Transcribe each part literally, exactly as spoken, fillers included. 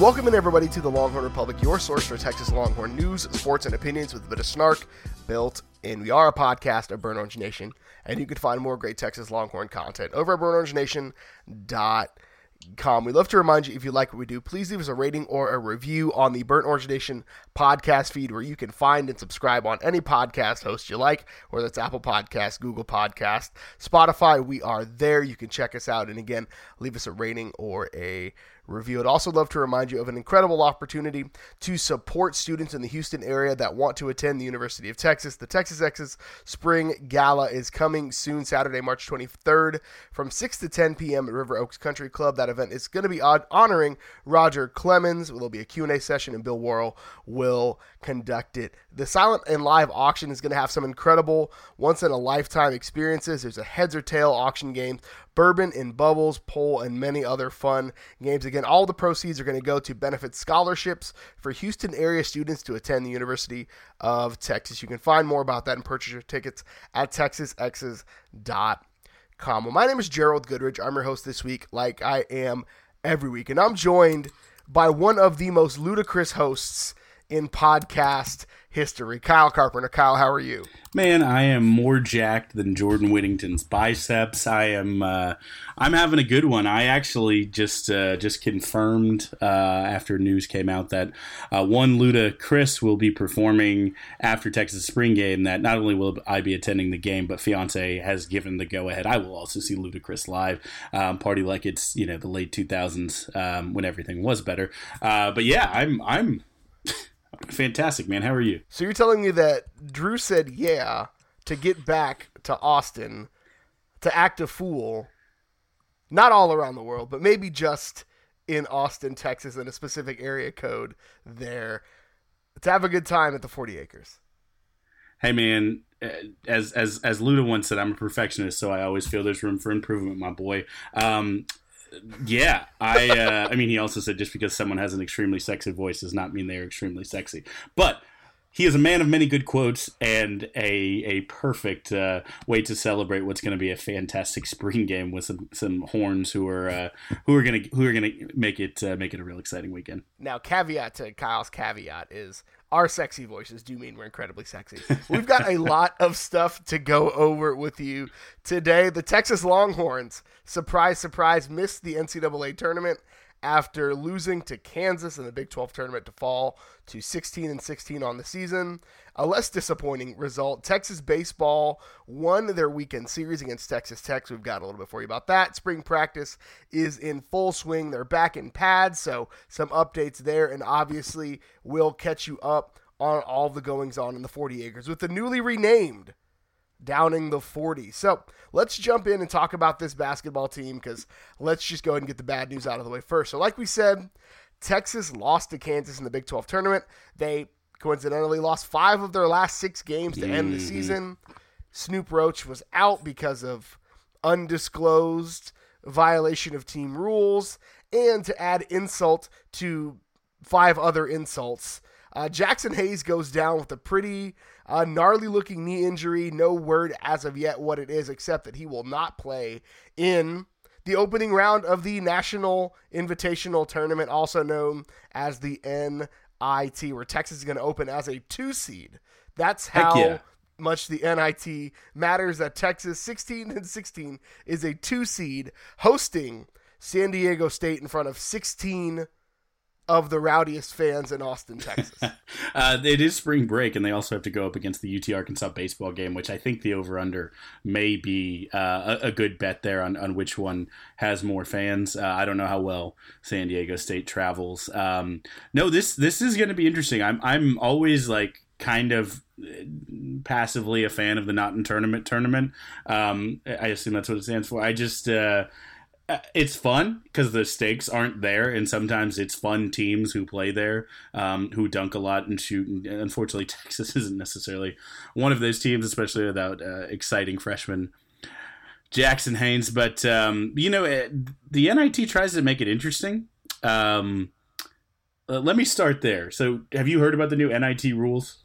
Welcome in, everybody, to the Longhorn Republic, your source for Texas Longhorn news, sports, and opinions with a bit of snark built in. We are a podcast of Burnt Orange Nation, and you can find more great Texas Longhorn content over at burnt orange nation dot com. We love to remind you, if you like what we do, please leave us a rating or a review on the Burnt Orange Nation podcast feed, where you can find and subscribe on any podcast host you like, whether it's Apple Podcasts, Google Podcasts, Spotify. We are there. You can check us out, and again, leave us a rating or a review. I'd also love to remind you of an incredible opportunity to support students in the Houston area that want to attend the University of Texas. The Texas Exes Spring Gala is coming soon, Saturday, March twenty-third, from six to ten p.m. at River Oaks Country Club. That event is going to be honoring Roger Clemens. There'll be a Q and A session, and Bill Worrell will conduct it. The silent and live auction is going to have some incredible once-in-a-lifetime experiences. There's a heads or tail auction game, bourbon and bubbles, poll, and many other fun games. Again, all the proceeds are going to go to benefit scholarships for Houston area students to attend the University of Texas. You can find more about that and purchase your tickets at texas exes dot com. Well, my name is Gerald Goodridge. I'm your host this week, like I am every week, and I'm joined by one of the most ludicrous hosts in podcast history, Kyle Carpenter. Kyle, how are you? Man, I am more jacked than Jordan Whittington's biceps. I am. Uh, I'm having a good one. I actually just uh, just confirmed uh, after news came out that uh, one Ludacris will be performing after Texas Spring Game. That not only will I be attending the game, but Fiance has given the go ahead. I will also see Ludacris live. Um, party like it's, you know, the late two thousands, um, when everything was better. Uh, but yeah, I'm I'm. Fantastic, man. How are you? So you're telling me that Drew said yeah to get back to Austin to act a fool, not all around the world, but maybe just in Austin, Texas, in a specific area code there, to have a good time at the forty acres. Hey, man. As as as Luda once said, I'm a perfectionist, so I always feel there's room for improvement, my boy. Um Yeah, I uh, I mean, he also said just because someone has an extremely sexy voice does not mean they're extremely sexy. But he is a man of many good quotes and a a perfect uh, way to celebrate what's going to be a fantastic spring game with some, some horns who are uh, who are going to who are going to make it uh, make it a real exciting weekend. Now, caveat to Kyle's caveat is our sexy voices do mean we're incredibly sexy. We've got a lot of stuff to go over with you today. The Texas Longhorns, surprise, surprise, missed the N C double A tournament after losing to Kansas in the Big twelve tournament to fall to sixteen and sixteen on the season. A less disappointing result. Texas baseball won their weekend series against Texas Tech. We've got a little bit for you about that. Spring practice is in full swing. They're back in pads, so some updates there, and obviously we'll catch you up on all the goings-on in the forty acres with the newly renamed Downing the forty. So let's jump in and talk about this basketball team, because let's just go ahead and get the bad news out of the way first. So like we said, Texas lost to Kansas in the Big twelve tournament. They coincidentally lost five of their last six games to mm-hmm. end the season. Snoop Roach was out because of undisclosed violation of team rules. And to add insult to five other insults, Uh, Jackson Hayes goes down with a pretty uh, gnarly-looking knee injury. No word as of yet what it is, except that he will not play in the opening round of the National Invitational Tournament, also known as the N I T, where Texas is going to open as a two-seed. That's how yeah. much the N I T matters, that Texas sixteen and sixteen is a two-seed, hosting San Diego State in front of sixteen of the rowdiest fans in Austin, Texas. uh, it is spring break, and they also have to go up against the U T Arkansas baseball game, which I think the over-under may be uh, a, a good bet there on, on which one has more fans. Uh, I don't know how well San Diego State travels. Um, no, this this is going to be interesting. I'm I'm always like kind of passively a fan of the Not in Tournament tournament. Um, I assume that's what it stands for. I just... Uh, It's fun because the stakes aren't there, and sometimes it's fun teams who play there, um, who dunk a lot and shoot. And unfortunately, Texas isn't necessarily one of those teams, especially without uh, exciting freshman Jackson Hayes. But, um, you know, it, the N I T tries to make it interesting. Um, uh, let me start there. So have you heard about the new N I T rules?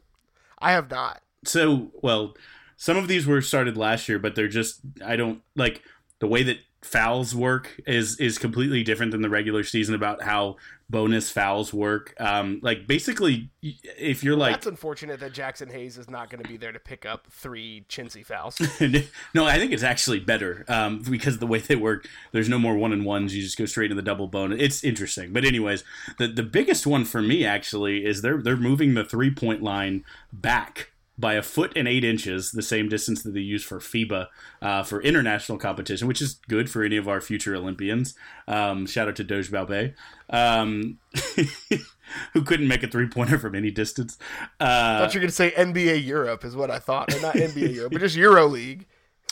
I have not. So, well, some of these were started last year, but they're just, I don't, like, the way that fouls work is is completely different than the regular season, about how bonus fouls work. Um, like basically, if you're well, like, that's unfortunate that Jackson Hayes is not going to be there to pick up three chintzy fouls. No, I think it's actually better um, because the way they work, there's no more one and ones. You just go straight into the double bonus. It's interesting, but anyways, the the biggest one for me actually is they're they're moving the three point line back by a foot and eight inches, the same distance that they use for FIBA uh, for international competition, which is good for any of our future Olympians. Um, shout out to Doge Balbé, um, who couldn't make a three-pointer from any distance. Uh, I thought you were going to say N B A Europe is what I thought. Or not N B A Europe, but just Euro League.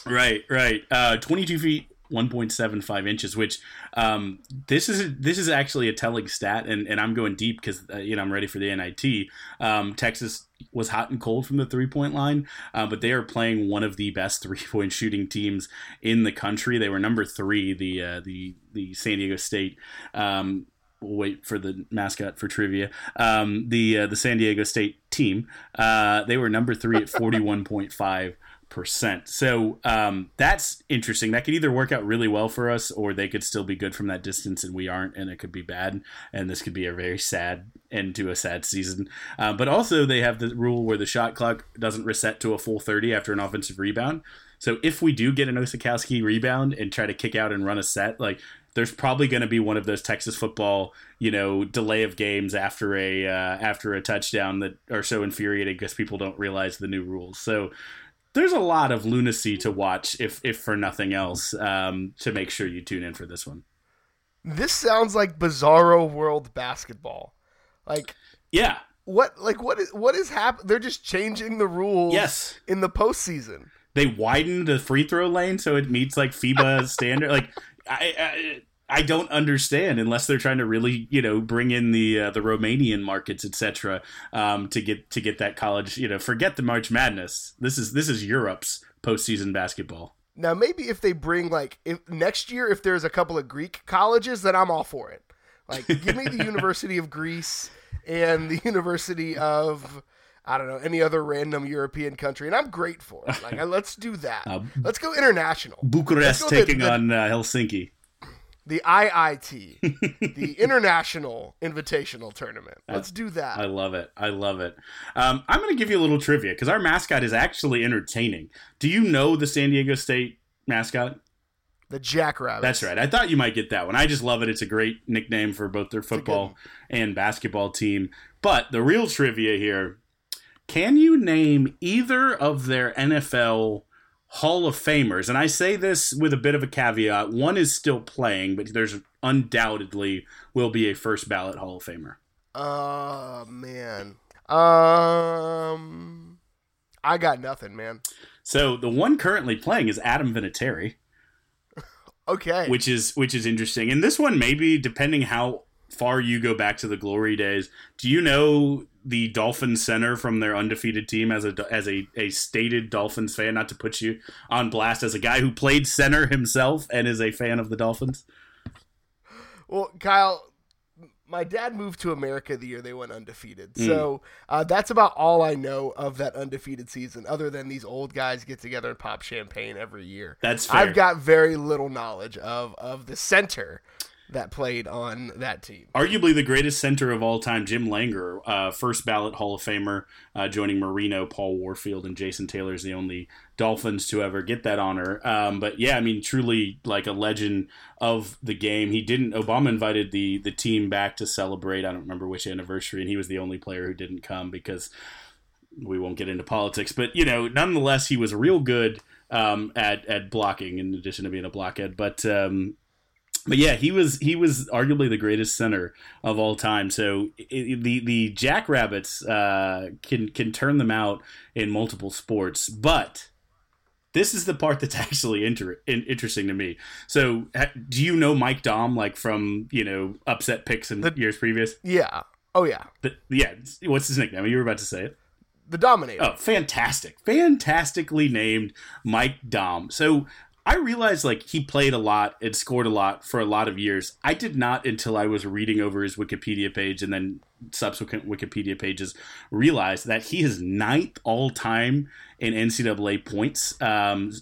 Right, right. Uh, twenty-two feet. one point seven five inches, which um, this is this is actually a telling stat, and, and I'm going deep because uh, you know I'm ready for the N I T. Um, Texas was hot and cold from the three-point line, uh, but they are playing one of the best three-point shooting teams in the country. They were number three, the uh, the the San Diego State. Um, we'll wait for the mascot for trivia. Um, the uh, the San Diego State team, uh, they were number three at forty-one point five. Percent. So um, that's interesting. That could either work out really well for us, or they could still be good from that distance and we aren't, and it could be bad, and this could be a very sad end to a sad season. Uh, but also they have the rule where the shot clock doesn't reset to a full thirty after an offensive rebound. So if we do get an Osakowski rebound and try to kick out and run a set, like there's probably going to be one of those Texas football, you know, delay of games after a uh, after a touchdown that are so infuriating because people don't realize the new rules. So there's a lot of lunacy to watch, if if for nothing else, um, to make sure you tune in for this one. This sounds like bizarro world basketball. Like, yeah, what like what is what is happening? They're just changing the rules. Yes. In the postseason, they widened the free throw lane so it meets like FIBA standard. Like, I. I I don't understand, unless they're trying to really, you know, bring in the uh, the Romanian markets, et cetera, um, to get to get that college, you know, forget the March Madness. This is this is Europe's postseason basketball. Now, maybe if they bring like if next year, if there's a couple of Greek colleges, then I'm all for it. Like, give me the University of Greece and the University of, I don't know, any other random European country, and I'm great for it. Like, let's do that. Uh, let's go international. Bucharest go taking the, the, on uh, Helsinki. The I I T, the International Invitational Tournament. Let's do that. I love it. I love it. Um, I'm going to give you a little trivia because our mascot is actually entertaining. Do you know the San Diego State mascot? The Jackrabbits. That's right. I thought you might get that one. I just love it. It's a great nickname for both their football and basketball team. But the real trivia here, can you name either of their N F L Hall of Famers? And I say this with a bit of a caveat. One is still playing, but there's undoubtedly will be a first ballot Hall of Famer. Oh, uh, man. Um, I got nothing, man. So the one currently playing is Adam Vinatieri. Okay. Which is, which is interesting. And this one, maybe depending how far you go back to the glory days, do you know the Dolphins center from their undefeated team as a as a, a stated Dolphins fan, not to put you on blast, as a guy who played center himself and is a fan of the Dolphins? Well, Kyle, my dad moved to America the year they went undefeated. Mm. So uh, that's about all I know of that undefeated season, other than these old guys get together and pop champagne every year. That's fair. I've got very little knowledge of, of the center that played on that team. Arguably the greatest center of all time, Jim Langer, uh, first ballot Hall of Famer, uh, joining Marino, Paul Warfield, and Jason Taylor is the only Dolphins to ever get that honor. Um, but yeah, I mean, truly like a legend of the game. He didn't, Obama invited the, the team back to celebrate. I don't remember which anniversary, and he was the only player who didn't come because we won't get into politics. But, you know, nonetheless, he was real good um, at, at blocking, in addition to being a blockhead. But, um, But yeah, he was he was arguably the greatest center of all time. So it, the the Jackrabbits uh, can can turn them out in multiple sports. But this is the part that's actually inter- interesting to me. So do you know Mike Dom, like from, you know, upset picks in the years previous? Yeah. Oh yeah. But yeah. What's his nickname? You were about to say it. The Dominator. Oh, fantastic! Fantastically named Mike Dom. So I realized, like, he played a lot and scored a lot for a lot of years. I did not, until I was reading over his Wikipedia page and then subsequent Wikipedia pages, realize that he is ninth all-time in N C double A points. Um,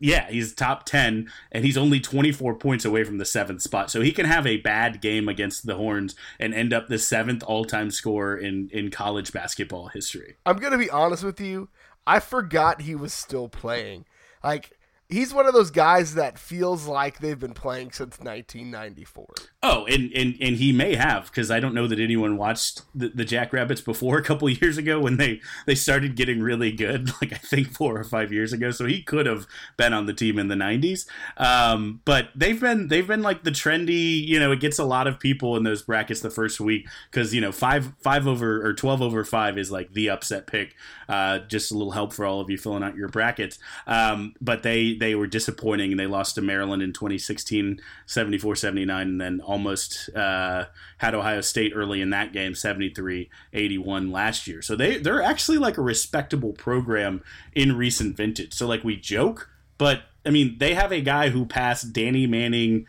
yeah, he's top ten, and he's only twenty-four points away from the seventh spot. So he can have a bad game against the Horns and end up the seventh all-time scorer in, in college basketball history. I'm going to be honest with you. I forgot he was still playing. Like, he's one of those guys that feels like they've been playing since nineteen ninety-four. Oh, and, and, and he may have, because I don't know that anyone watched the, the Jackrabbits before a couple of years ago when they, they started getting really good, like I think four or five years ago. So he could have been on the team in the nineties. Um, but they've been they've been like the trendy, you know, it gets a lot of people in those brackets the first week because, you know, five five over or twelve over five is like the upset pick. Uh, just a little help for all of you filling out your brackets. Um, but they. They were disappointing, and they lost to Maryland in twenty sixteen, seventy-four seventy-nine, and then almost uh, had Ohio State early in that game, seventy-three eighty-one last year. So they, they're actually like a respectable program in recent vintage. So, like, we joke, but, I mean, they have a guy who passed Danny Manning,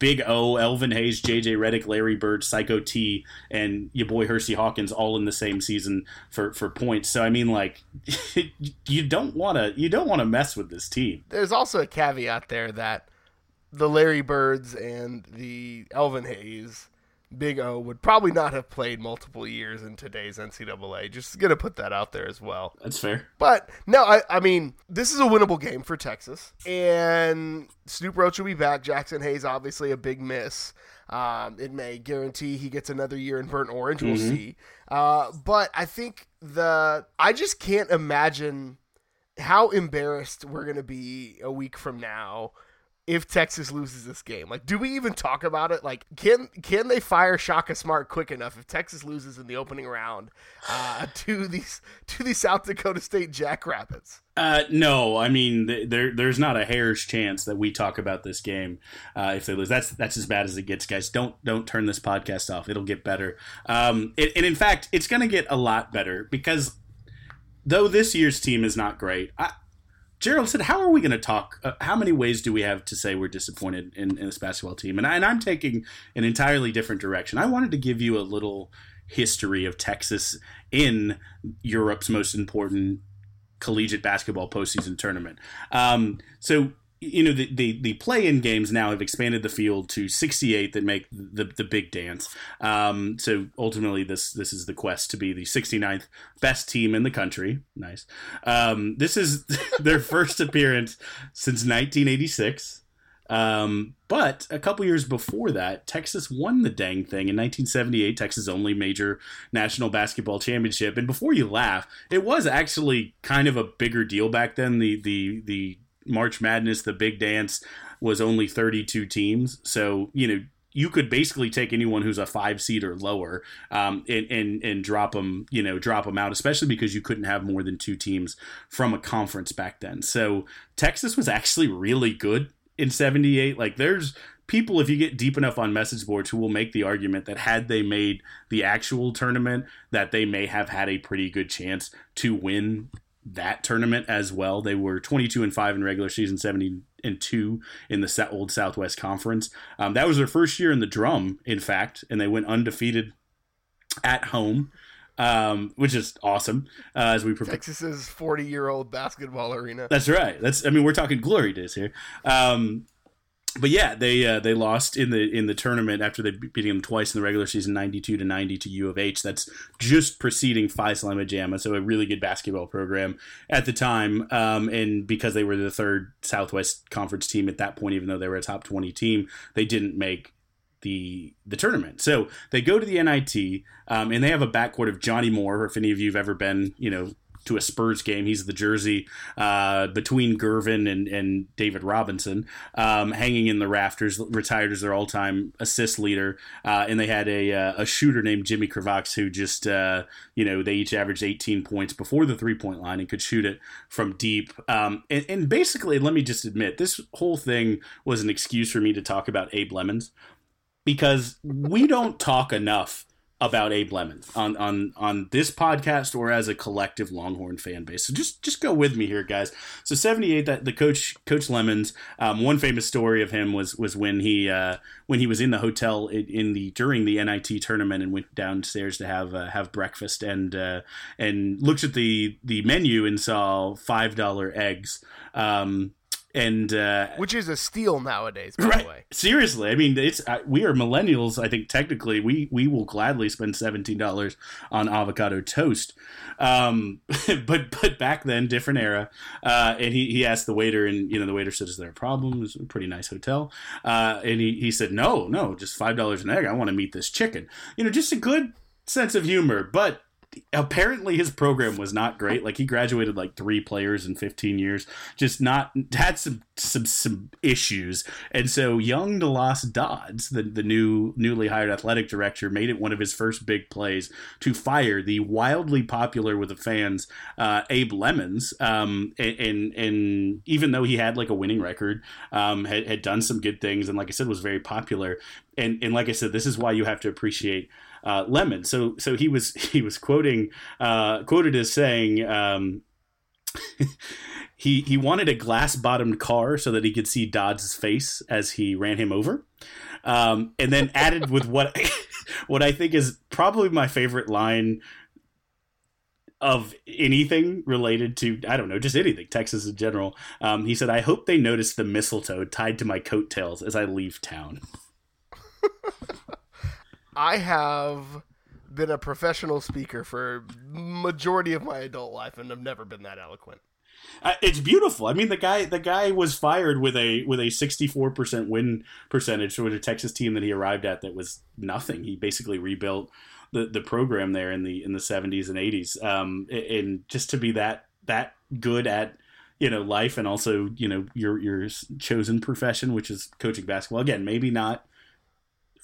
Big O, Elvin Hayes, J J Redick, Larry Bird, Psycho T, and your boy Hersey Hawkins all in the same season for, for points. So I mean, like, you don't want to you don't want to mess with this team. There's also a caveat there that the Larry Birds and the Elvin Hayes, Big O would probably not have played multiple years in today's N C double A. Just gonna put that out there as well. That's fair. But no, I, I mean, this is a winnable game for Texas, and Snoop Roach will be back. Jackson Hayes, obviously a big miss. Um, it may guarantee he gets another year in Burnt Orange. We'll mm-hmm. see. Uh, but I think the I just can't imagine how embarrassed we're gonna be a week from now if Texas loses this game. Like, do we even talk about it? Like, can can they fire Shaka Smart quick enough if Texas loses in the opening round uh, to these to the South Dakota State Jackrabbits? Uh, no, I mean, th- there there's not a hair's chance that we talk about this game uh, if they lose. That's that's as bad as it gets, guys. Don't don't turn this podcast off. It'll get better. Um, it, and in fact, it's going to get a lot better because though this year's team is not great, I. Gerald said, how are we going to talk? Uh, how many ways do we have to say we're disappointed in, in this basketball team? And, I, and I'm taking an entirely different direction. I wanted to give you a little history of Texas in Europe's most important collegiate basketball postseason tournament. Um, so, you know, the, the, the play-in games now have expanded the field to sixty-eight that make the, the big dance. Um, so ultimately this, this is the quest to be the sixty-ninth best team in the country. Nice. Um, this is their first appearance since nineteen eighty-six. Um, but a couple years before that, Texas won the dang thing in nineteen seventy-eight, Texas' only major national basketball championship. And before you laugh, it was actually kind of a bigger deal back then. The, the, the, March Madness, the big dance, was only thirty-two teams. So, you know, you could basically take anyone who's a five seed or lower um, and, and and drop them, you know, drop them out, especially because you couldn't have more than two teams from a conference back then. So Texas was actually really good in seventy-eight. Like, there's people, if you get deep enough on message boards, who will make the argument that had they made the actual tournament, that they may have had a pretty good chance to win that tournament as well. They were twenty-two and five in regular season, seventy and two in the old Southwest Conference. Um, that was their first year in the drum, in fact, and they went undefeated at home, um, which is awesome. Uh, as we prepare- Texas's forty-year-old basketball arena. That's right. That's I mean, we're talking glory days here. Um, But yeah, they uh, they lost in the in the tournament after they beating them twice in the regular season, ninety-two to ninety to U of H. That's just preceding Faisal Majama, so a really good basketball program at the time. Um, and because they were the third Southwest Conference team at that point, even though they were a top twenty team, they didn't make the the tournament. So they go to the N I T, um, and they have a backcourt of Johnny Moore. If any of you have ever been, you know, to a Spurs game, he's the jersey uh, between Gervin and, and David Robinson, um, hanging in the rafters, retired as their all-time assist leader. Uh, and they had a uh, a shooter named Jimmy Kravax who just, uh, you know, they each averaged eighteen points before the three-point line and could shoot it from deep. Um, and, and basically, let me just admit, this whole thing was an excuse for me to talk about Abe Lemons because we don't talk enough about Abe Lemons on, on, on this podcast or as a collective Longhorn fan base. So just, just go with me here, guys. So seventy-eight, that the coach, Coach Lemons, um, one famous story of him was, was when he, uh, when he was in the hotel in, in the, during the N I T tournament and went downstairs to have, uh, have breakfast and, uh, and looked at the, the menu and saw five dollar eggs, um, And uh, which is a steal nowadays, by right? the way. Seriously, I mean, it's uh, we are millennials. I think technically, we we will gladly spend seventeen dollars on avocado toast. Um, but but back then, different era. Uh, and he, he asked the waiter, and you know, the waiter said, "Is there a problem?" It's a pretty nice hotel. Uh, and he he said, "No, no, just five dollars an egg. I want to meet this chicken." You know, just a good sense of humor, but. Apparently his program was not great. Like, he graduated like three players in fifteen years, just not had some some some issues. And so young DeLoss Dodds, the, the new newly hired athletic director, made it one of his first big plays to fire the wildly popular with the fans uh, Abe Lemons, um, and, and and even though he had like a winning record, um, had, had done some good things, and like I said, was very popular. And and like I said, this is why you have to appreciate Uh, Lemon. So, so he was, he was quoting, uh, quoted as saying, um, he, he wanted a glass bottomed car so that he could see Dodds' face as he ran him over. Um, and then added with what, what I think is probably my favorite line of anything related to, I don't know, just anything, Texas in general. Um, he said, "I hope they notice the mistletoe tied to my coattails as I leave town." I have been a professional speaker for majority of my adult life, and I've never been that eloquent. Uh, it's beautiful. I mean, the guy the guy was fired with a with a sixty-four percent win percentage with a Texas team that he arrived at that was nothing. He basically rebuilt the, the program there in the in the seventies and eighties, um, and just to be that that good at, you know, life, and also, you know, your your chosen profession, which is coaching basketball. Again, maybe not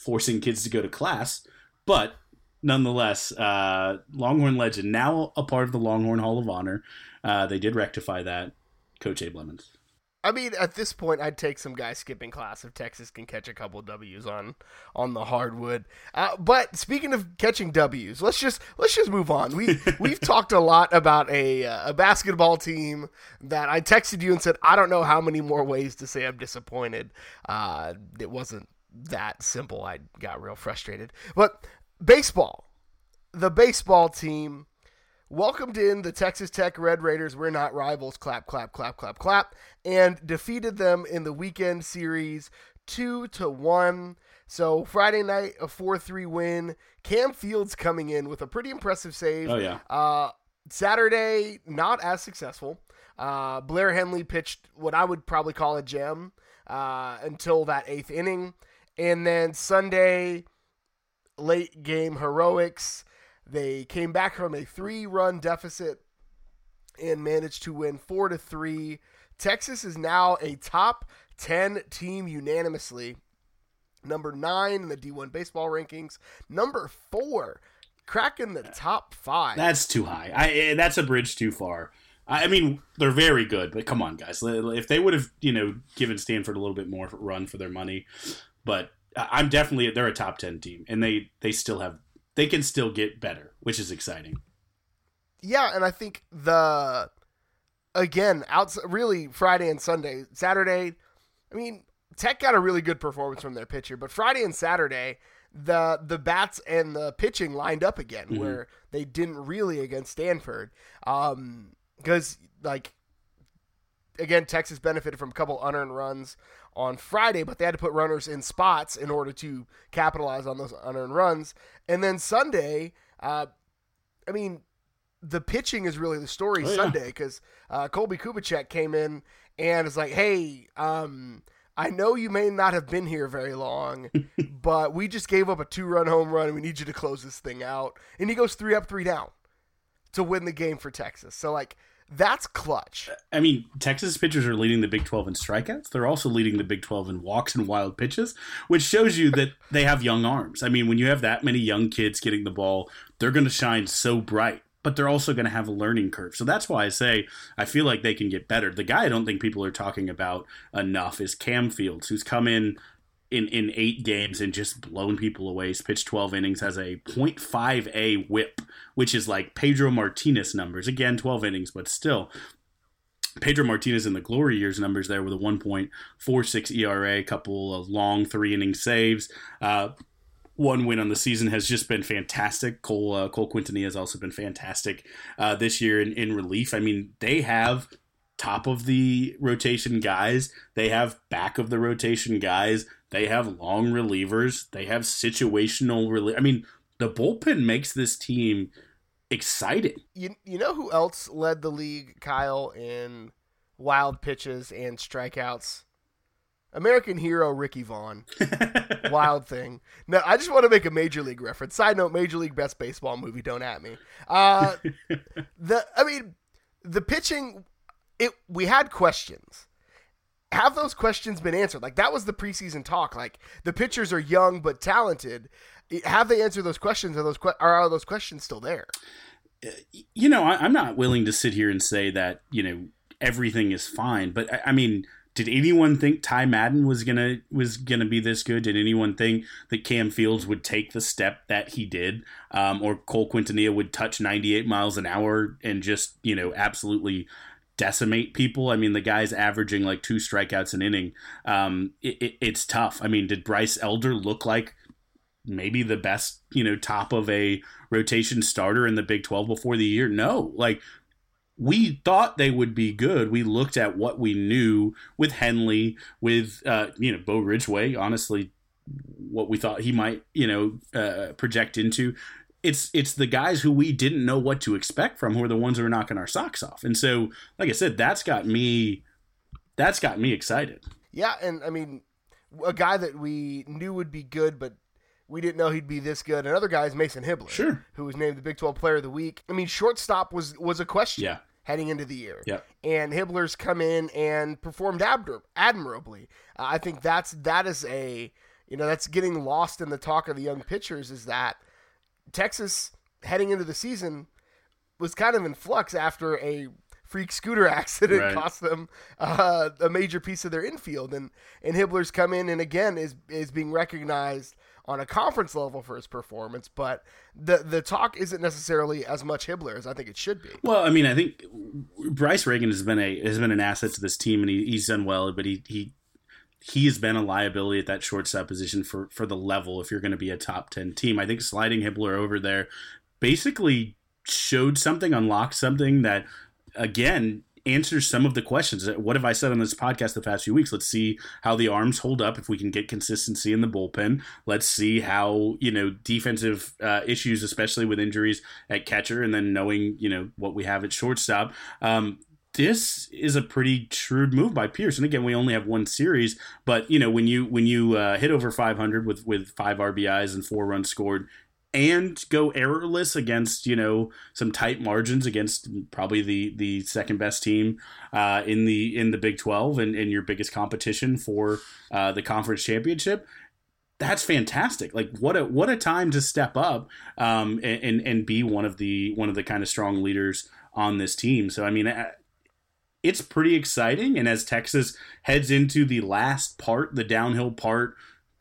forcing kids to go to class, but nonetheless, uh, Longhorn legend, now a part of the Longhorn Hall of Honor. Uh, they did rectify that, Coach Abe Lemons. I mean, at this point, I'd take some guy skipping class if Texas can catch a couple of W's on on the hardwood. Uh, but speaking of catching W's, let's just let's just move on. We we've talked a lot about a uh, a basketball team that I texted you and said I don't know how many more ways to say I'm disappointed. Uh, it wasn't that simple. I got real frustrated. But baseball, the baseball team welcomed in the Texas Tech Red Raiders. We're not rivals. Clap, clap, clap, clap, clap, and defeated them in the weekend series two to one. So Friday night, a four three win. Cam Fields coming in with a pretty impressive save. Oh yeah. Uh, Saturday, not as successful. Uh, Blair Henley pitched what I would probably call a gem uh, until that eighth inning. And then Sunday, late game heroics. They came back from a three-run deficit and managed to win four to three. Texas is now a top ten team unanimously. Number nine in the D one baseball rankings. Number four, cracking the top five. That's too high. I, that's a bridge too far. I mean, they're very good, but come on, guys. If they would have, you know, given Stanford a little bit more run for their money. But I'm definitely, they're a top ten team, and they, they still have, they can still get better, which is exciting. Yeah. And I think the, again, outside, really Friday and Sunday, Saturday, I mean, Tech got a really good performance from their pitcher, but Friday and Saturday, the, the bats and the pitching lined up again, mm-hmm. where they didn't really against Stanford. Um, cause like, again, Texas benefited from a couple unearned runs on Friday, but they had to put runners in spots in order to capitalize on those unearned runs. And then Sunday, uh, I mean, the pitching is really the story oh, yeah. Sunday, because uh, Colby Kubicek came in and is like, hey, um, I know you may not have been here very long, but we just gave up a two-run home run, and we need you to close this thing out. And he goes three up, three down to win the game for Texas. So, like, that's clutch. I mean, Texas pitchers are leading the Big twelve in strikeouts. They're also leading the Big twelve in walks and wild pitches, which shows you that they have young arms. I mean, when you have that many young kids getting the ball, they're going to shine so bright, but they're also going to have a learning curve. So that's why I say I feel like they can get better. The guy I don't think people are talking about enough is Cam Fields, who's come in in, in eight games and just blown people away. He's pitched twelve innings, has a point five A whip, which is like Pedro Martinez numbers. Again, twelve innings, but still. Pedro Martinez in the glory years numbers there with a one point four six E R A, a couple of long three-inning saves. Uh, one win on the season, has just been fantastic. Cole, uh, Cole Quintanilla has also been fantastic uh, this year in, in relief. I mean, they have top of the rotation guys. They have back of the rotation guys. They have long relievers. They have situational relievers. I mean, the bullpen makes this team exciting. You, you know who else led the league, Kyle, in wild pitches and strikeouts? American hero Ricky Vaughn. Wild thing. No, I just want to make a Major League reference. Side note, Major League Best Baseball movie, don't at me. Uh, the I mean, the pitching, it we had questions. Have those questions been answered? Like, that was the preseason talk. Like, the pitchers are young but talented. Have they answered those questions? Are those, que- are those questions still there? You know, I, I'm not willing to sit here and say that, you know, everything is fine. But, I, I mean... Did anyone think Ty Madden was gonna was gonna be this good? Did anyone think that Cam Fields would take the step that he did, um, or Cole Quintanilla would touch ninety-eight miles an hour and just, you know, absolutely decimate people? I mean, the guy's averaging like two strikeouts an inning. Um, it, it, it's tough. I mean, did Bryce Elder look like maybe the best, you know, top of a rotation starter in the Big twelve before the year? No, like. We thought they would be good. We looked at what we knew with Henley, with, uh, you know, Bo Ridgeway, honestly, what we thought he might, you know, uh, project into. It's it's the guys who we didn't know what to expect from who are the ones who are knocking our socks off. And so, like I said, that's got me that's got me excited. Yeah. And I mean, a guy that we knew would be good, but we didn't know he'd be this good. Another guy is Mason Hibbler, sure, who was named the Big twelve Player of the Week. I mean, shortstop was, was a question yeah. heading into the year. Yeah. And Hibbler's come in and performed admir- admirably. Uh, I think that's that is a, you know, that's getting lost in the talk of the young pitchers, is that Texas heading into the season was kind of in flux after a freak scooter accident right. cost them uh, a major piece of their infield. And, and Hibbler's come in and, again, is is being recognized on a conference level for his performance, but the the talk isn't necessarily as much Hibbler as I think it should be. Well, I mean, I think Bryce Reagan has been a has been an asset to this team, and he, he's done well. But he he he has been a liability at that shortstop position for for the level. If you're going to be a top ten team, I think sliding Hibbler over there basically showed something, unlocked something that, again, answers some of the questions. What have I said on this podcast the past few weeks? Let's see how the arms hold up, if we can get consistency in the bullpen. Let's see how, you know, defensive uh, issues, especially with injuries at catcher, and then knowing, you know, what we have at shortstop. Um, this is a pretty shrewd move by Pierce. And again, we only have one series, but, you know, when you when you uh, hit over five hundred with, with five R B Is and four runs scored, and go errorless against, you know, some tight margins against probably the, the second best team uh, in the in the Big twelve and in your biggest competition for uh, the conference championship. That's fantastic. Like, what a what a time to step up um, and, and and be one of the one of the kind of strong leaders on this team. So I mean, I, it's pretty exciting. And as Texas heads into the last part, the downhill part.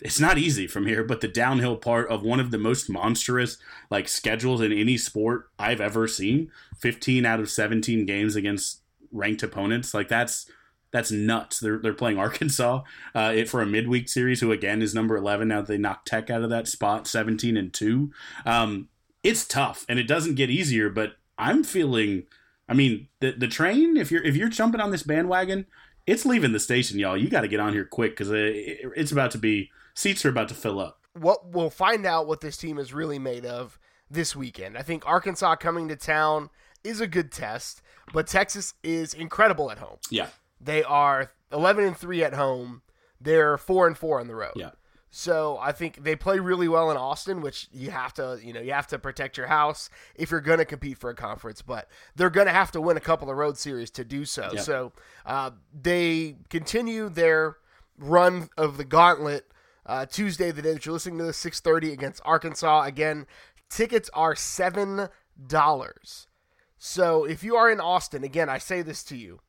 It's not easy from here, but the downhill part of one of the most monstrous, like, schedules in any sport I've ever seen. fifteen out of seventeen games against ranked opponents. Like, that's that's nuts. They're they're playing Arkansas uh, it, for a midweek series, who, again, is number eleven. Now they knocked Tech out of that spot, seventeen and two. Um, it's tough, and it doesn't get easier, but I'm feeling, I mean, the the train, if you're if you're jumping on this bandwagon, it's leaving the station, y'all. You got to get on here quick, because it, it, it's about to be, seats are about to fill up. What we'll find out what this team is really made of this weekend. I think Arkansas coming to town is a good test, but Texas is incredible at home. Yeah. They are eleven and three at home. They're four and four on the road. Yeah. So I think they play really well in Austin, which you have to, you know, you have to protect your house if you're going to compete for a conference, but they're going to have to win a couple of road series to do so. Yeah. So uh, they continue their run of the gauntlet uh, Tuesday, the day that you're listening to this, six thirty against Arkansas. Again, tickets are seven dollars. So if you are in Austin, again, I say this to you.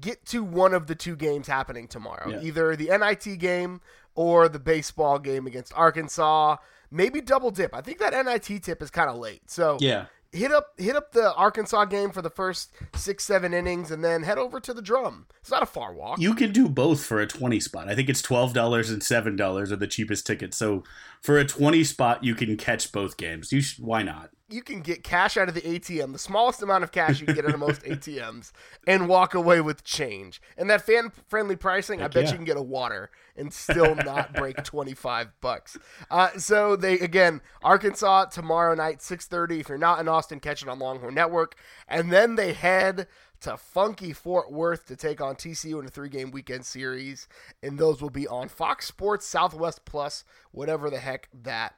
Get to one of the two games happening tomorrow, yeah. either the N I T game or the baseball game against Arkansas. Maybe double dip. I think that N I T tip is kind of late. So yeah. hit up hit up the Arkansas game for the first six, seven innings, and then head over to the drum. It's not a far walk. You can do both for a twenty spot. I think it's twelve dollars and seven dollars are the cheapest tickets. So for a twenty spot, you can catch both games. You should, why not? you can get cash out of the A T M, the smallest amount of cash you can get out of most A T Ms, and walk away with change. And that fan-friendly pricing, Heck I bet yeah. you can get a water and still not break twenty-five bucks. Uh, so they, again, Arkansas tomorrow night, six thirty. If you're not in Austin, catch it on Longhorn Network. And then they head to funky Fort Worth to take on T C U in a three-game weekend series. And those will be on Fox Sports, Southwest Plus, whatever the heck that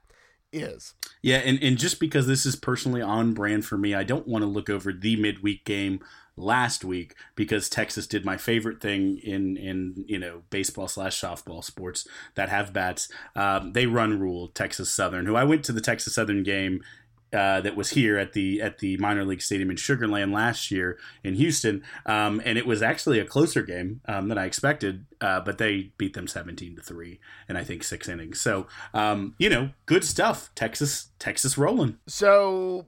is. Yeah, and, and just because this is personally on brand for me, I don't want to look over the midweek game last week because Texas did my favorite thing in, in you know, baseball slash softball sports that have bats. Um, they run rule Texas Southern, who I went to the Texas Southern game Uh, that was here at the at the minor league stadium in Sugar Land last year in Houston, um, and it was actually a closer game um, than I expected, uh, but they beat them seventeen to three and I think six innings. So um, you know, good stuff. Texas Texas rolling. So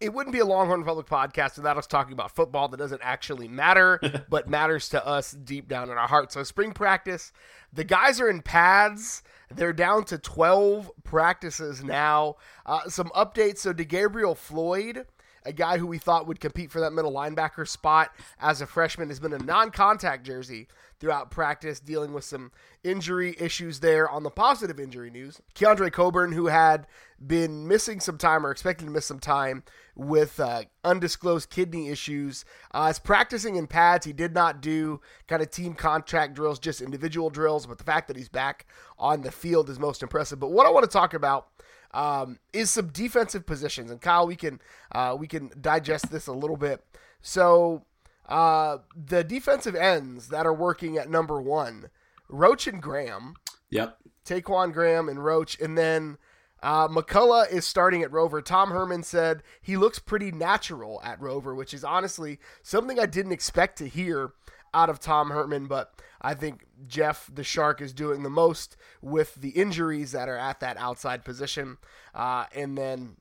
it wouldn't be a Longhorn Public podcast without us talking about football that doesn't actually matter, but matters to us deep down in our hearts. So spring practice, the guys are in pads. They're down to twelve practices now. Uh, some updates. So DeGabriel Floyd, a guy who we thought would compete for that middle linebacker spot as a freshman, has been a non-contact jersey throughout practice, dealing with some injury issues there. On the positive injury news, Keandre Coburn, who had been missing some time or expected to miss some time with uh, undisclosed kidney issues, uh, is practicing in pads. He did not do kind of team contract drills, just individual drills, but the fact that he's back on the field is most impressive. But what I want to talk about Um, is some defensive positions, and Kyle, we can uh, we can digest this a little bit. So uh, the defensive ends that are working at number one, Roach and Graham. Yep. Taquan Graham and Roach, and then uh, McCullough is starting at Rover. Tom Herman said he looks pretty natural at Rover, which is honestly something I didn't expect to hear out of Tom Herman, but I think Jeff the Shark is doing the most with the injuries that are at that outside position. Uh, and then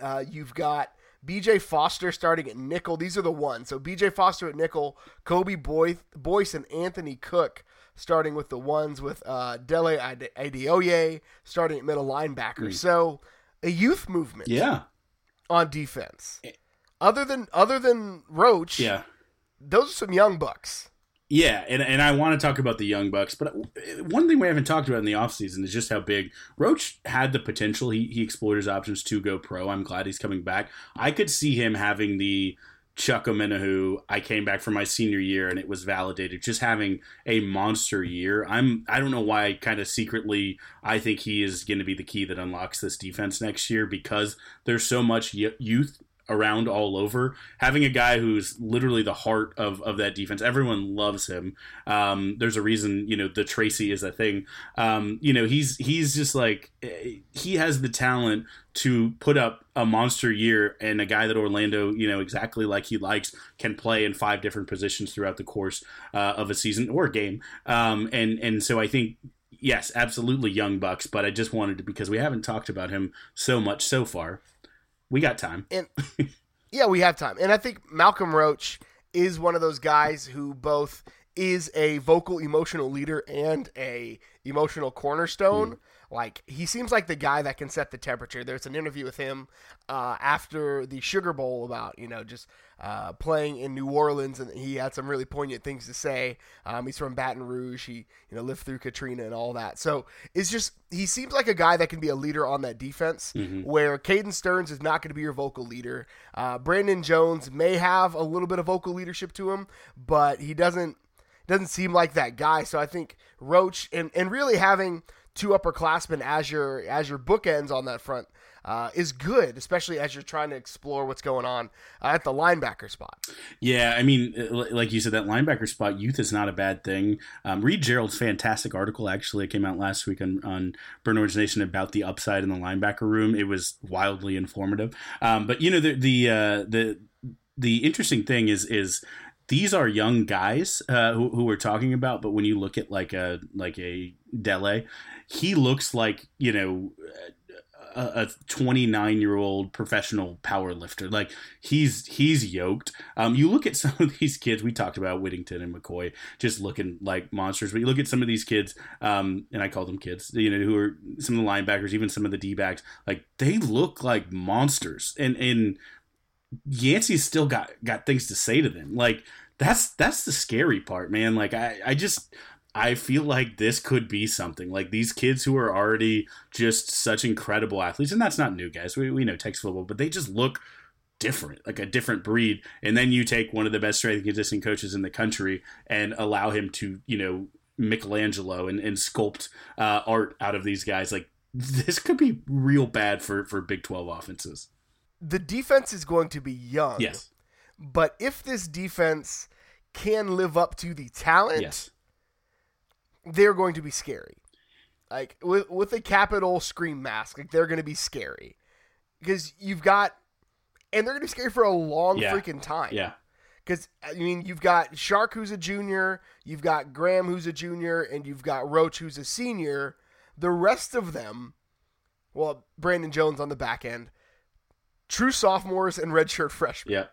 uh, you've got B J Foster starting at nickel. These are the ones. So B J Foster at nickel, Kobe Boyce and Anthony Cook starting with the ones, with uh, Dele Adeoye starting at middle linebacker. Mm. So a youth movement yeah. on defense. Other than other than Roach, yeah. those are some young bucks. Yeah, and, and I want to talk about the young bucks, but one thing we haven't talked about in the offseason is just how big Roach had the potential. He he explored his options to go pro. I'm glad he's coming back. I could see him having the Chuck Omenahu, I came back for my senior year and it was validated, just having a monster year. I'm I don't know why kind of secretly I think he is going to be the key that unlocks this defense next year, because there's so much youth around all over. Having a guy who's literally the heart of, of that defense, everyone loves him. Um, there's a reason, you know, the Tracy is a thing. Um, you know, he's he's just like, he has the talent to put up a monster year, and a guy that Orlando, you know, exactly like he likes, can play in five different positions throughout the course uh, of a season or a game. Um, and and so I think, yes, absolutely young bucks, but I just wanted to, because we haven't talked about him so much so far. We got time. And yeah, we have time. And I think Malcolm Roach is one of those guys who both is a vocal emotional leader and a emotional cornerstone. Mm. Like, he seems like the guy that can set the temperature. There's an interview with him uh, after the Sugar Bowl about, you know, just uh, playing in New Orleans, and he had some really poignant things to say. Um, he's from Baton Rouge. He, you know, lived through Katrina and all that. So it's just, he seems like a guy that can be a leader on that defense, mm-hmm. where Caden Stearns is not going to be your vocal leader. Uh, Brandon Jones may have a little bit of vocal leadership to him, but he doesn't doesn't seem like that guy. So I think Roach and, and really having two upperclassmen as your as your bookends on that front Uh, is good, especially as you're trying to explore what's going on uh, at the linebacker spot. Yeah, I mean, like you said, that linebacker spot, youth is not a bad thing. Um, read Gerald's fantastic article, actually. It came out last week on, on Burnt Orange Nation about the upside in the linebacker room. It was wildly informative. Um, but, you know, the the uh, the the interesting thing is is these are young guys uh, who, who we're talking about, but when you look at like a, like a Dele, he looks like, you know – a twenty-nine-year-old professional power lifter. Like, he's he's yoked. Um, you look at some of these kids. We talked about Whittington and McCoy just looking like monsters. But you look at some of these kids, um, and I call them kids, you know, who are some of the linebackers, even some of the D-backs. Like, they look like monsters. And and Yancey's still got, got things to say to them. Like, that's that's the scary part, man. Like, I, I just... I feel like this could be something. Like, these kids who are already just such incredible athletes, and that's not new, guys. We we know Texas football, but they just look different, like a different breed. And then you take one of the best strength and conditioning coaches in the country and allow him to, you know, Michelangelo and, and sculpt uh, art out of these guys. Like, this could be real bad for, for Big twelve offenses. The defense is going to be young. Yes. But if this defense can live up to the talent... Yes. They're going to be scary. Like, with with a capital scream mask, like, they're going to be scary. Because you've got... And they're going to be scary for a long yeah. freaking time. Yeah. Because, I mean, you've got Shark, who's a junior. You've got Graham, who's a junior. And you've got Roach, who's a senior. The rest of them... Well, Brandon Jones on the back end. True sophomores and redshirt freshmen. Yeah.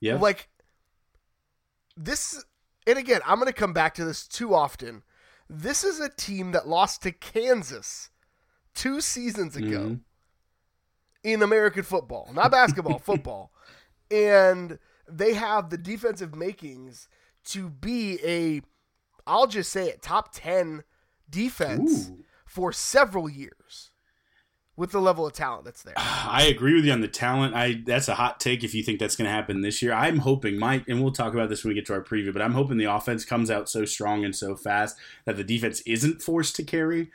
Yeah. Like, this... And again, I'm going to come back to this too often. This is a team that lost to Kansas two seasons ago mm-hmm. in American football. Not basketball, football. And they have the defensive makings to be a, I'll just say it, top ten defense Ooh. For several years. With the level of talent that's there. I agree with you on the talent. I That's a hot take if you think that's going to happen this year. I'm hoping, Mike, and we'll talk about this when we get to our preview, but I'm hoping the offense comes out so strong and so fast that the defense isn't forced to carry,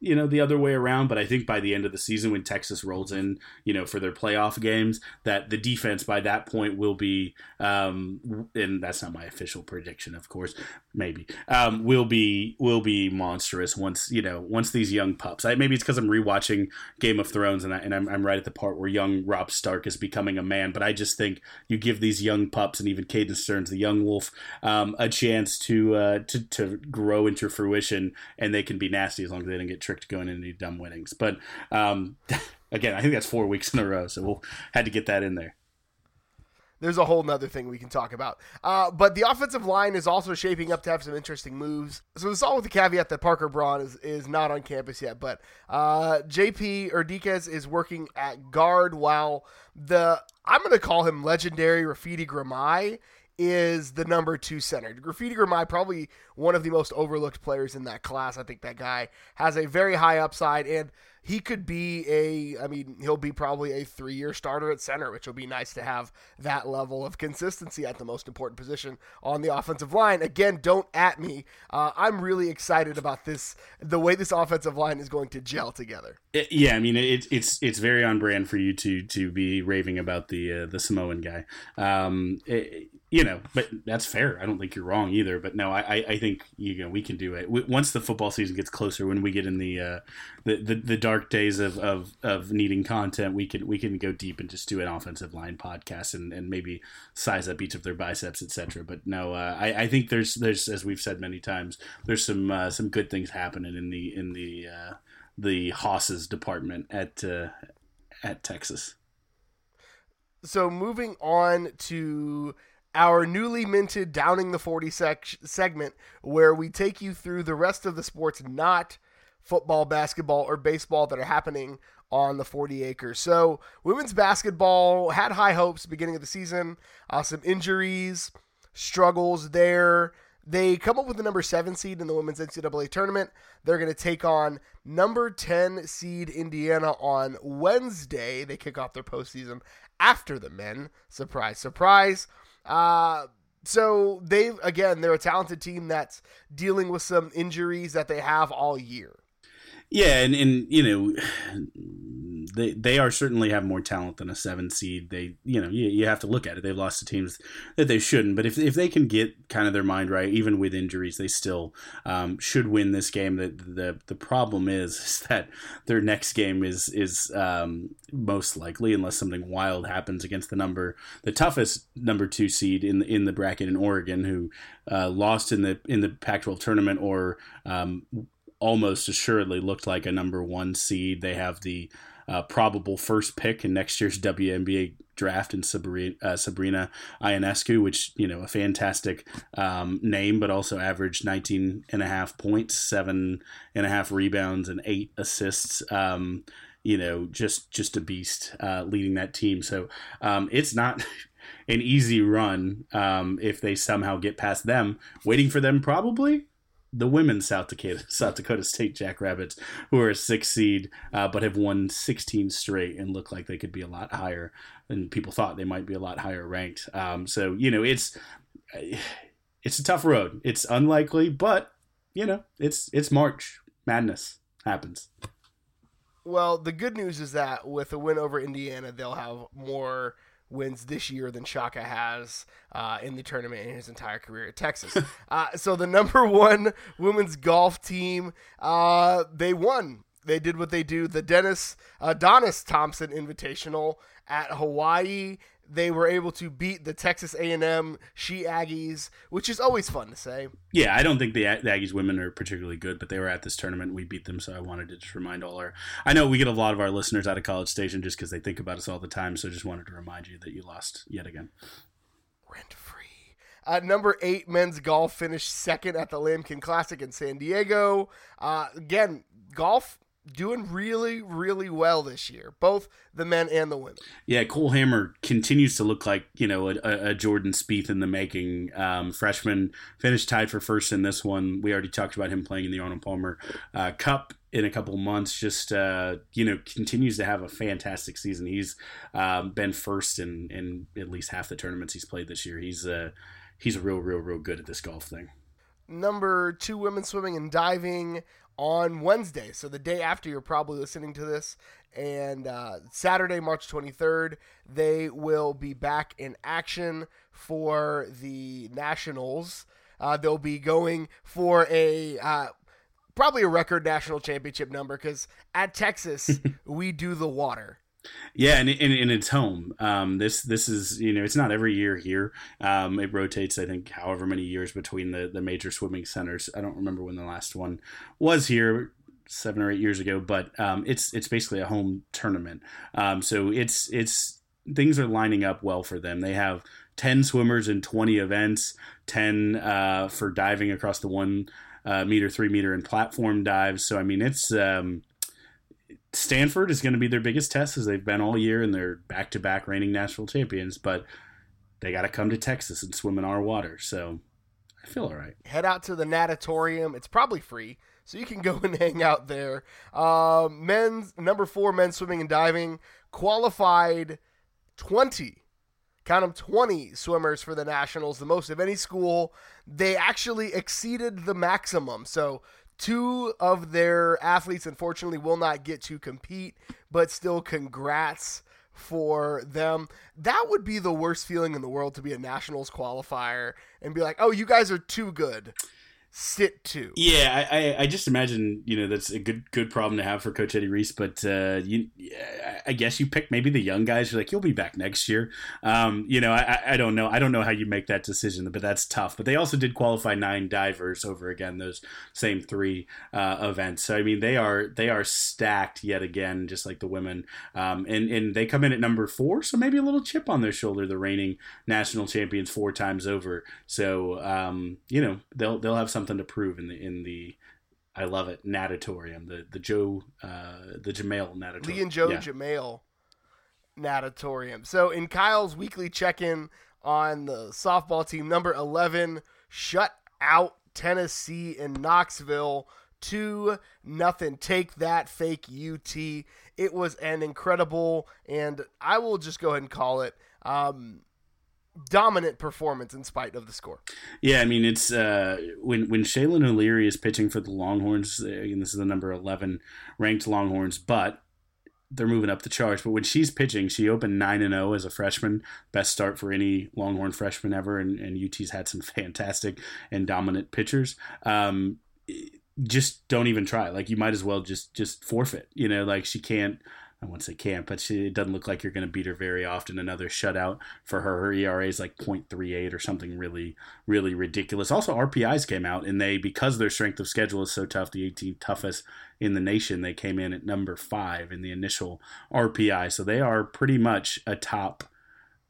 you know, the other way around. But I think by the end of the season when Texas rolls in, you know, for their playoff games, that the defense by that point will be, um, and that's not my official prediction, of course, maybe, um, will be will be monstrous once, you know, once these young pups, I, maybe it's because I'm rewatching Game of Thrones and, I, and I'm, I'm right at the part where young Robb Stark is becoming a man. But I just think you give these young pups and even Caden Stearns, the young wolf, um, a chance to, uh, to, to grow into fruition, and they can be nasty as long as they don't get tricked going into any dumb winnings. But um again, I think that's four weeks in a row, so we'll had to get that in there. There's a whole nother thing we can talk about, uh but the offensive line is also shaping up to have some interesting moves. So it's all with the caveat that Parker Braun is is not on campus yet, but uh J P Urdiquez is working at guard while the I'm going to call him legendary Rafidi Gramai is the number two center. Rafidi Gramai, probably one of the most overlooked players in that class. I think that guy has a very high upside, and he could be a, I mean, he'll be probably a three-year starter at center, which will be nice to have that level of consistency at the most important position on the offensive line. Again, don't at me. Uh, I'm really excited about this, the way this offensive line is going to gel together. It, yeah, I mean, it, it's it's very on brand for you to to be raving about the uh, the Samoan guy. Um, it, you know, but that's fair. I don't think you're wrong either. But no, I, I think you know we can do it. We, once the football season gets closer, when we get in the uh, the, the the dark days of, of, of needing content, we can we can go deep and just do an offensive line podcast and, and maybe size up each of their biceps, et cetera. But no, uh, I I think there's there's as we've said many times, there's some uh, some good things happening in the in the uh, the Hosses department at uh, at Texas. So moving on to our newly minted Downing the forty sec- segment, where we take you through the rest of the sports, not football, basketball, or baseball, that are happening on the forty acres. So women's basketball had high hopes beginning of the season, uh, some injuries, struggles there. They come up with the number seven seed in the women's N C double A tournament. They're going to take on number ten seed Indiana on Wednesday. They kick off their postseason after the men. Surprise, surprise. Uh, so they, again, they're a talented team that's dealing with some injuries that they have all year. Yeah. And, and, you know, they, they are certainly have more talent than a seven seed. They, you know, you, you have to look at it. They've lost to teams that they shouldn't, but if, if they can get kind of their mind right, even with injuries, they still, um, should win this game. The, the, the problem is, is that their next game is, is, um, most likely, unless something wild happens, against the number, the toughest number two seed in the, in the bracket in Oregon, who, uh, lost in the, in the Pac twelve tournament, or, um, almost assuredly looked like a number one seed. They have the uh, probable first pick in next year's W N B A draft in Sabrina, uh, Sabrina Ionescu, which, you know, a fantastic um, name, but also averaged nineteen and a half points, seven and a half rebounds, and eight assists. Um, you know, just, just a beast uh, leading that team. So um, it's not an easy run um, if they somehow get past them. Waiting for them probably the women's South Dakota South Dakota State Jackrabbits, who are a six seed, uh, but have won sixteen straight and look like they could be a lot higher, and people thought they might be a lot higher ranked. Um, so, you know, it's it's a tough road. It's unlikely, but, you know, it's it's March. Madness happens. Well, the good news is that with a win over Indiana, they'll have more wins this year than Shaka has uh, in the tournament in his entire career at Texas. uh, so the number one women's golf team, uh, they won. They did what they do. The Dennis Adonis Thompson Invitational at Hawaii. They were able to beat the Texas A and M She Aggies, which is always fun to say. Yeah, I don't think the, the Aggies women are particularly good, but they were at this tournament. We beat them, so I wanted to just remind all our... I know we get a lot of our listeners out of College Station just because they think about us all the time, so just wanted to remind you that you lost yet again. Rent-free. Uh, number eight men's golf finished second at the Lambkin Classic in San Diego. Uh, again, golf... doing really, really well this year, both the men and the women. Yeah, Cole Hammer continues to look like, you know, a, a Jordan Spieth in the making. Um, freshman finished tied for first in this one. We already talked about him playing in the Arnold Palmer uh, Cup in a couple months. Just, uh, you know, continues to have a fantastic season. He's um, been first in, in at least half the tournaments he's played this year. He's uh, he's real, real, real good at this golf thing. Number two, women swimming and diving on Wednesday, so the day after you're probably listening to this, and uh, Saturday, March twenty-third, they will be back in action for the Nationals. Uh, they'll be going for a uh, probably a record national championship number, because at Texas, we do the water. Yeah, and in in its home. Um, this this is, you know, it's not every year here. Um, it rotates, I think, however many years between the, the major swimming centers. I don't remember when the last one was here, seven or eight years ago, but um, it's it's basically a home tournament. Um, so it's it's things are lining up well for them. They have ten swimmers in twenty events, ten uh, for diving across the one uh, meter, three meter, and platform dives. So I mean, it's. Um, Stanford is going to be their biggest test, as they've been all year, and they're back-to-back reigning national champions, but they got to come to Texas and swim in our water, so I feel all right. Head out to the natatorium. It's probably free, so you can go and hang out there. Uh, men's number four, men's swimming and diving, qualified twenty. Count them, twenty swimmers for the Nationals, the most of any school. They actually exceeded the maximum, so... two of their athletes, unfortunately, will not get to compete, but still congrats for them. That would be the worst feeling in the world, to be a Nationals qualifier and be like, oh, you guys are too good. Sit to. Yeah, I, I just imagine, you know, that's a good good problem to have for Coach Eddie Reese, but uh, you, I guess you pick maybe the young guys. You're like, you'll be back next year. Um, you know, I, I don't know. I don't know how you make that decision, but that's tough. But they also did qualify nine divers over, again, those same three uh, events. So, I mean, they are they are stacked yet again, just like the women. Um, and, and they come in at number four, so maybe a little chip on their shoulder, the reigning national champions four times over. So, um, you know, they'll they'll have some something to prove in the in the I love it natatorium, the the Joe uh the Jamail natatorium, Lee and Joe yeah. Jamail natatorium. So in Kyle's weekly check-in on the softball team, number eleven shut out Tennessee in Knoxville two nothing. Take that, fake U T. It was an incredible, and I will just go ahead and call it um dominant performance in spite of the score. Yeah, I mean, it's uh, when when Shaylin O'Leary is pitching for the Longhorns, and this is the number eleven ranked Longhorns, but they're moving up the charts. But when she's pitching, she opened nine and oh as a freshman, best start for any Longhorn freshman ever, and, and U T's had some fantastic and dominant pitchers. Um, just don't even try. Like, you might as well just just forfeit. You know, like, she can't I won't say can't, but she, it doesn't look like you're going to beat her very often. Another shutout for her. Her E R A is like point three eight or something really, really ridiculous. Also, R P Is came out, and they, because their strength of schedule is so tough, the eighteenth toughest in the nation, they came in at number five in the initial R P I. So they are pretty much a top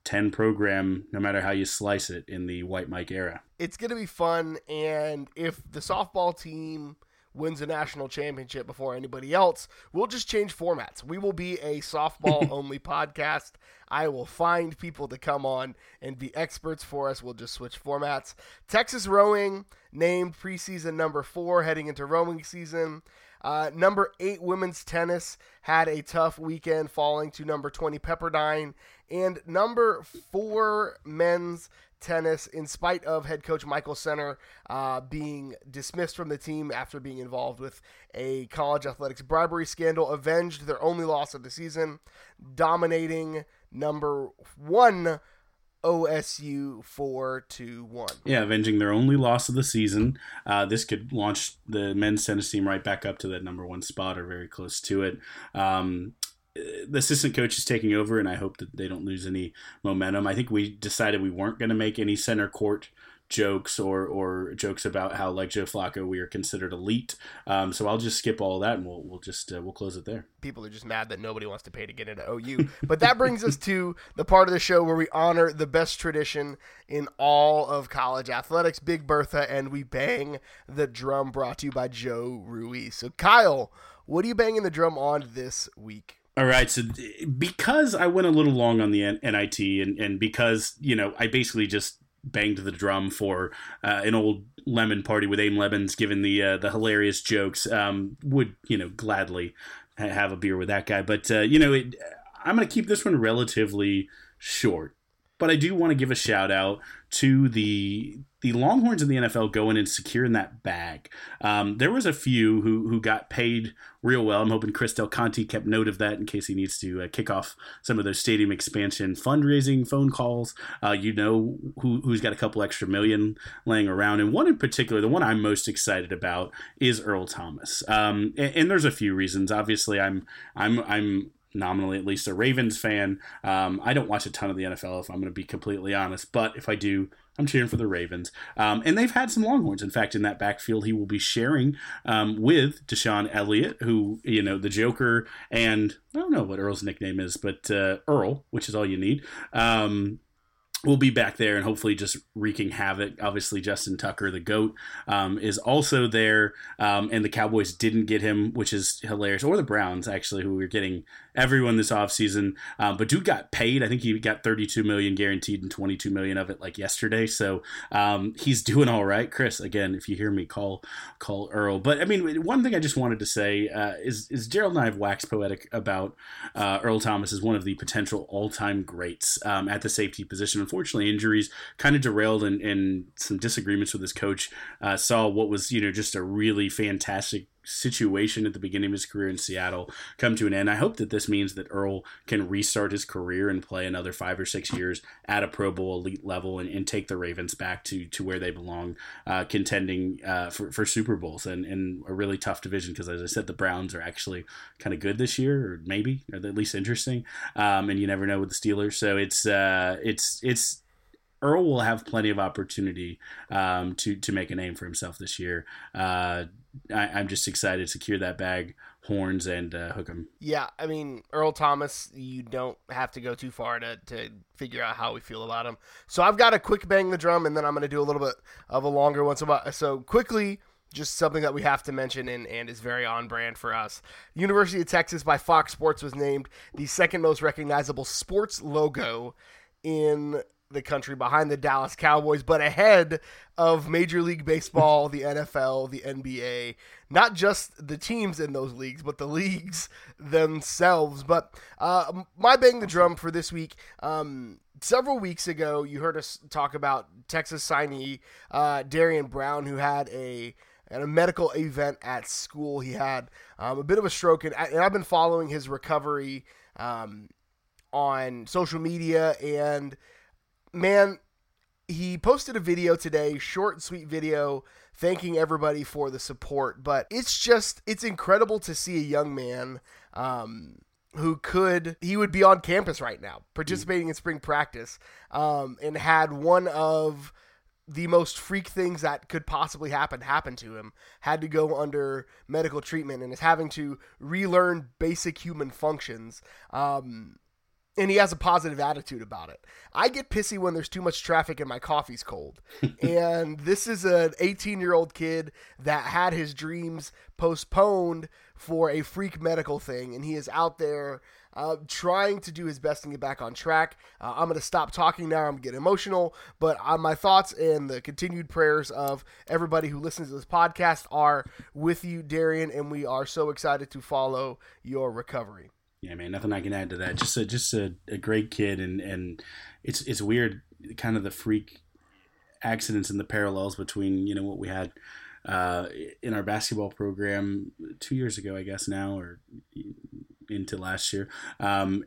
ten program, no matter how you slice it, in the White Mike era. It's going to be fun, and if the softball team wins a national championship before anybody else, we'll just change formats. We will be a softball-only podcast. I will find people to come on and be experts for us. We'll just switch formats. Texas rowing, named preseason number four, heading into rowing season. Uh, number eight women's tennis had a tough weekend, falling to number twenty Pepperdine. And number four men's tennis, in spite of head coach Michael Center uh, being dismissed from the team after being involved with a college athletics bribery scandal, avenged their only loss of the season, dominating number one O S U four to one. Yeah, avenging their only loss of the season. Uh, this could launch the men's tennis team right back up to that number one spot or very close to it. Um, the assistant coach is taking over, and I hope that they don't lose any momentum. I think we decided we weren't going to make any center court jokes or or jokes about how, like Joe Flacco, we are considered elite. Um, so I'll just skip all that, and we'll we'll just uh, we'll close it there. People are just mad that nobody wants to pay to get into O U. But that brings us to the part of the show where we honor the best tradition in all of college athletics, Big Bertha, and we bang the drum, brought to you by Joe Ruiz. So Kyle, what are you banging the drum on this week? All right, so because I went a little long on the N I T, and, and because, you know, I basically just banged the drum for uh, an old lemon party with Abe Lemons, given the uh, the hilarious jokes, um, would, you know, gladly have a beer with that guy. But, uh, you know, it, I'm going to keep this one relatively short. But I do want to give a shout out to the the Longhorns in the N F L going and securing that bag. Um, there was a few who who got paid real well. I'm hoping Chris Del Conte kept note of that in case he needs to uh, kick off some of those stadium expansion fundraising phone calls. Uh, you know who, who's got a couple extra million laying around. And one in particular, the one I'm most excited about, is Earl Thomas. Um, and, and there's a few reasons. Obviously, I'm I'm I'm. nominally at least a Ravens fan. Um, I don't watch a ton of the N F L, if I'm going to be completely honest, but if I do, I'm cheering for the Ravens. Um, and they've had some Longhorns. In fact, in that backfield, he will be sharing um, with Deshaun Elliott, who, you know, the Joker, and I don't know what Earl's nickname is, but uh, Earl, which is all you need. Um, We'll be back there and hopefully just wreaking havoc. Obviously, Justin Tucker, the GOAT, um, is also there, um, and the Cowboys didn't get him, which is hilarious. Or the Browns, actually, who were getting everyone this offseason. Um, but dude got paid. I think he got thirty-two million dollars guaranteed and twenty-two million dollars of it like yesterday. So um, he's doing all right. Chris, again, if you hear me, call call Earl. But, I mean, one thing I just wanted to say uh, is, is Gerald and I have waxed poetic about uh, Earl Thomas as one of the potential all-time greats um, at the safety position. Unfortunately, injuries kind of derailed, and, and some disagreements with his coach uh, saw what was, you know, just a really fantastic situation at the beginning of his career in Seattle come to an end. I hope that this means that Earl can restart his career and play another five or six years at a Pro Bowl elite level and, and take the Ravens back to to where they belong, uh, contending uh, for, for Super Bowls and, and a really tough division because, as I said, the Browns are actually kind of good this year, or maybe, or at least interesting, um, and you never know with the Steelers. So it's uh, it's it's Earl will have plenty of opportunity um, to to make a name for himself this year. Uh, I, I'm just excited to secure that bag, horns, and uh, hook 'em. Yeah, I mean, Earl Thomas, you don't have to go too far to, to figure out how we feel about him. So I've got a quick bang the drum, and then I'm going to do a little bit of a longer one. So, about, so quickly, just something that we have to mention and, and is very on brand for us. University of Texas by Fox Sports was named the second most recognizable sports logo in the country, behind the Dallas Cowboys, but ahead of Major League Baseball, the N F L, the N B A, not just the teams in those leagues, but the leagues themselves. But uh, my bang the drum for this week, um, several weeks ago, you heard us talk about Texas signee uh, Darian Brown, who had a At a medical event at school. He had um, a bit of a stroke, and, I, and I've been following his recovery um, on social media, and man, he posted a video today, short and sweet video, thanking everybody for the support. But it's just, it's incredible to see a young man um, who could, he would be on campus right now, participating mm. in spring practice, um, and had one of the most freak things that could possibly happen, happen to him, had to go under medical treatment and is having to relearn basic human functions. Um, and he has a positive attitude about it. I get pissy when there's too much traffic and my coffee's cold. And this is an eighteen-year-old kid that had his dreams postponed for a freak medical thing, and he is out there uh, trying to do his best and get back on track. Uh, I'm going to stop talking now. I'm getting emotional, but uh, my thoughts and the continued prayers of everybody who listens to this podcast are with you, Darian, and we are so excited to follow your recovery. Yeah, man, nothing I can add to that. Just a, just a, a great kid, and, and it's it's weird, kind of the freak accidents and the parallels between, you know, what we had uh, in our basketball program two years ago, I guess now, or into last year, um,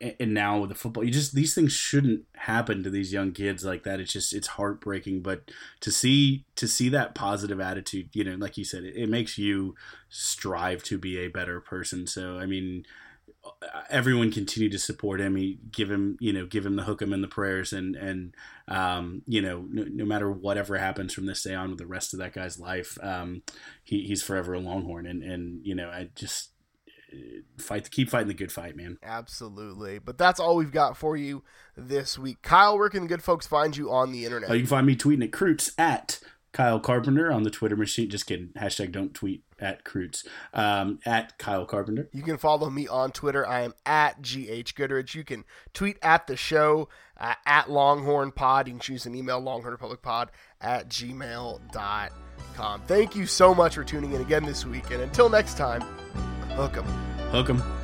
and now with the football. You just, these things shouldn't happen to these young kids like that. It's just, it's heartbreaking. But to see to see that positive attitude, you know, like you said, it, it makes you strive to be a better person. So, I mean, everyone continue to support him. He, give him, you know, give him the hook him in the prayers, and, and, um, you know, no, no matter whatever happens from this day on with the rest of that guy's life, um, he, he's forever a Longhorn. And, and, you know, I just fight, keep fighting the good fight, man. Absolutely. But that's all we've got for you this week. Kyle, where can the good folks find you on the internet? Oh, you can find me tweeting at Croots at Kyle Carpenter on the Twitter machine. Just kidding. Hashtag don't tweet at Croots. Um, at Kyle Carpenter. You can follow me on Twitter. I am at G H Goodrich. You can tweet at the show, uh, at Longhorn Pod. You can choose an email, longhorn republic pod at gmail dot com. Thank you so much for tuning in again this week. And until next time, hook 'em. Hook 'em.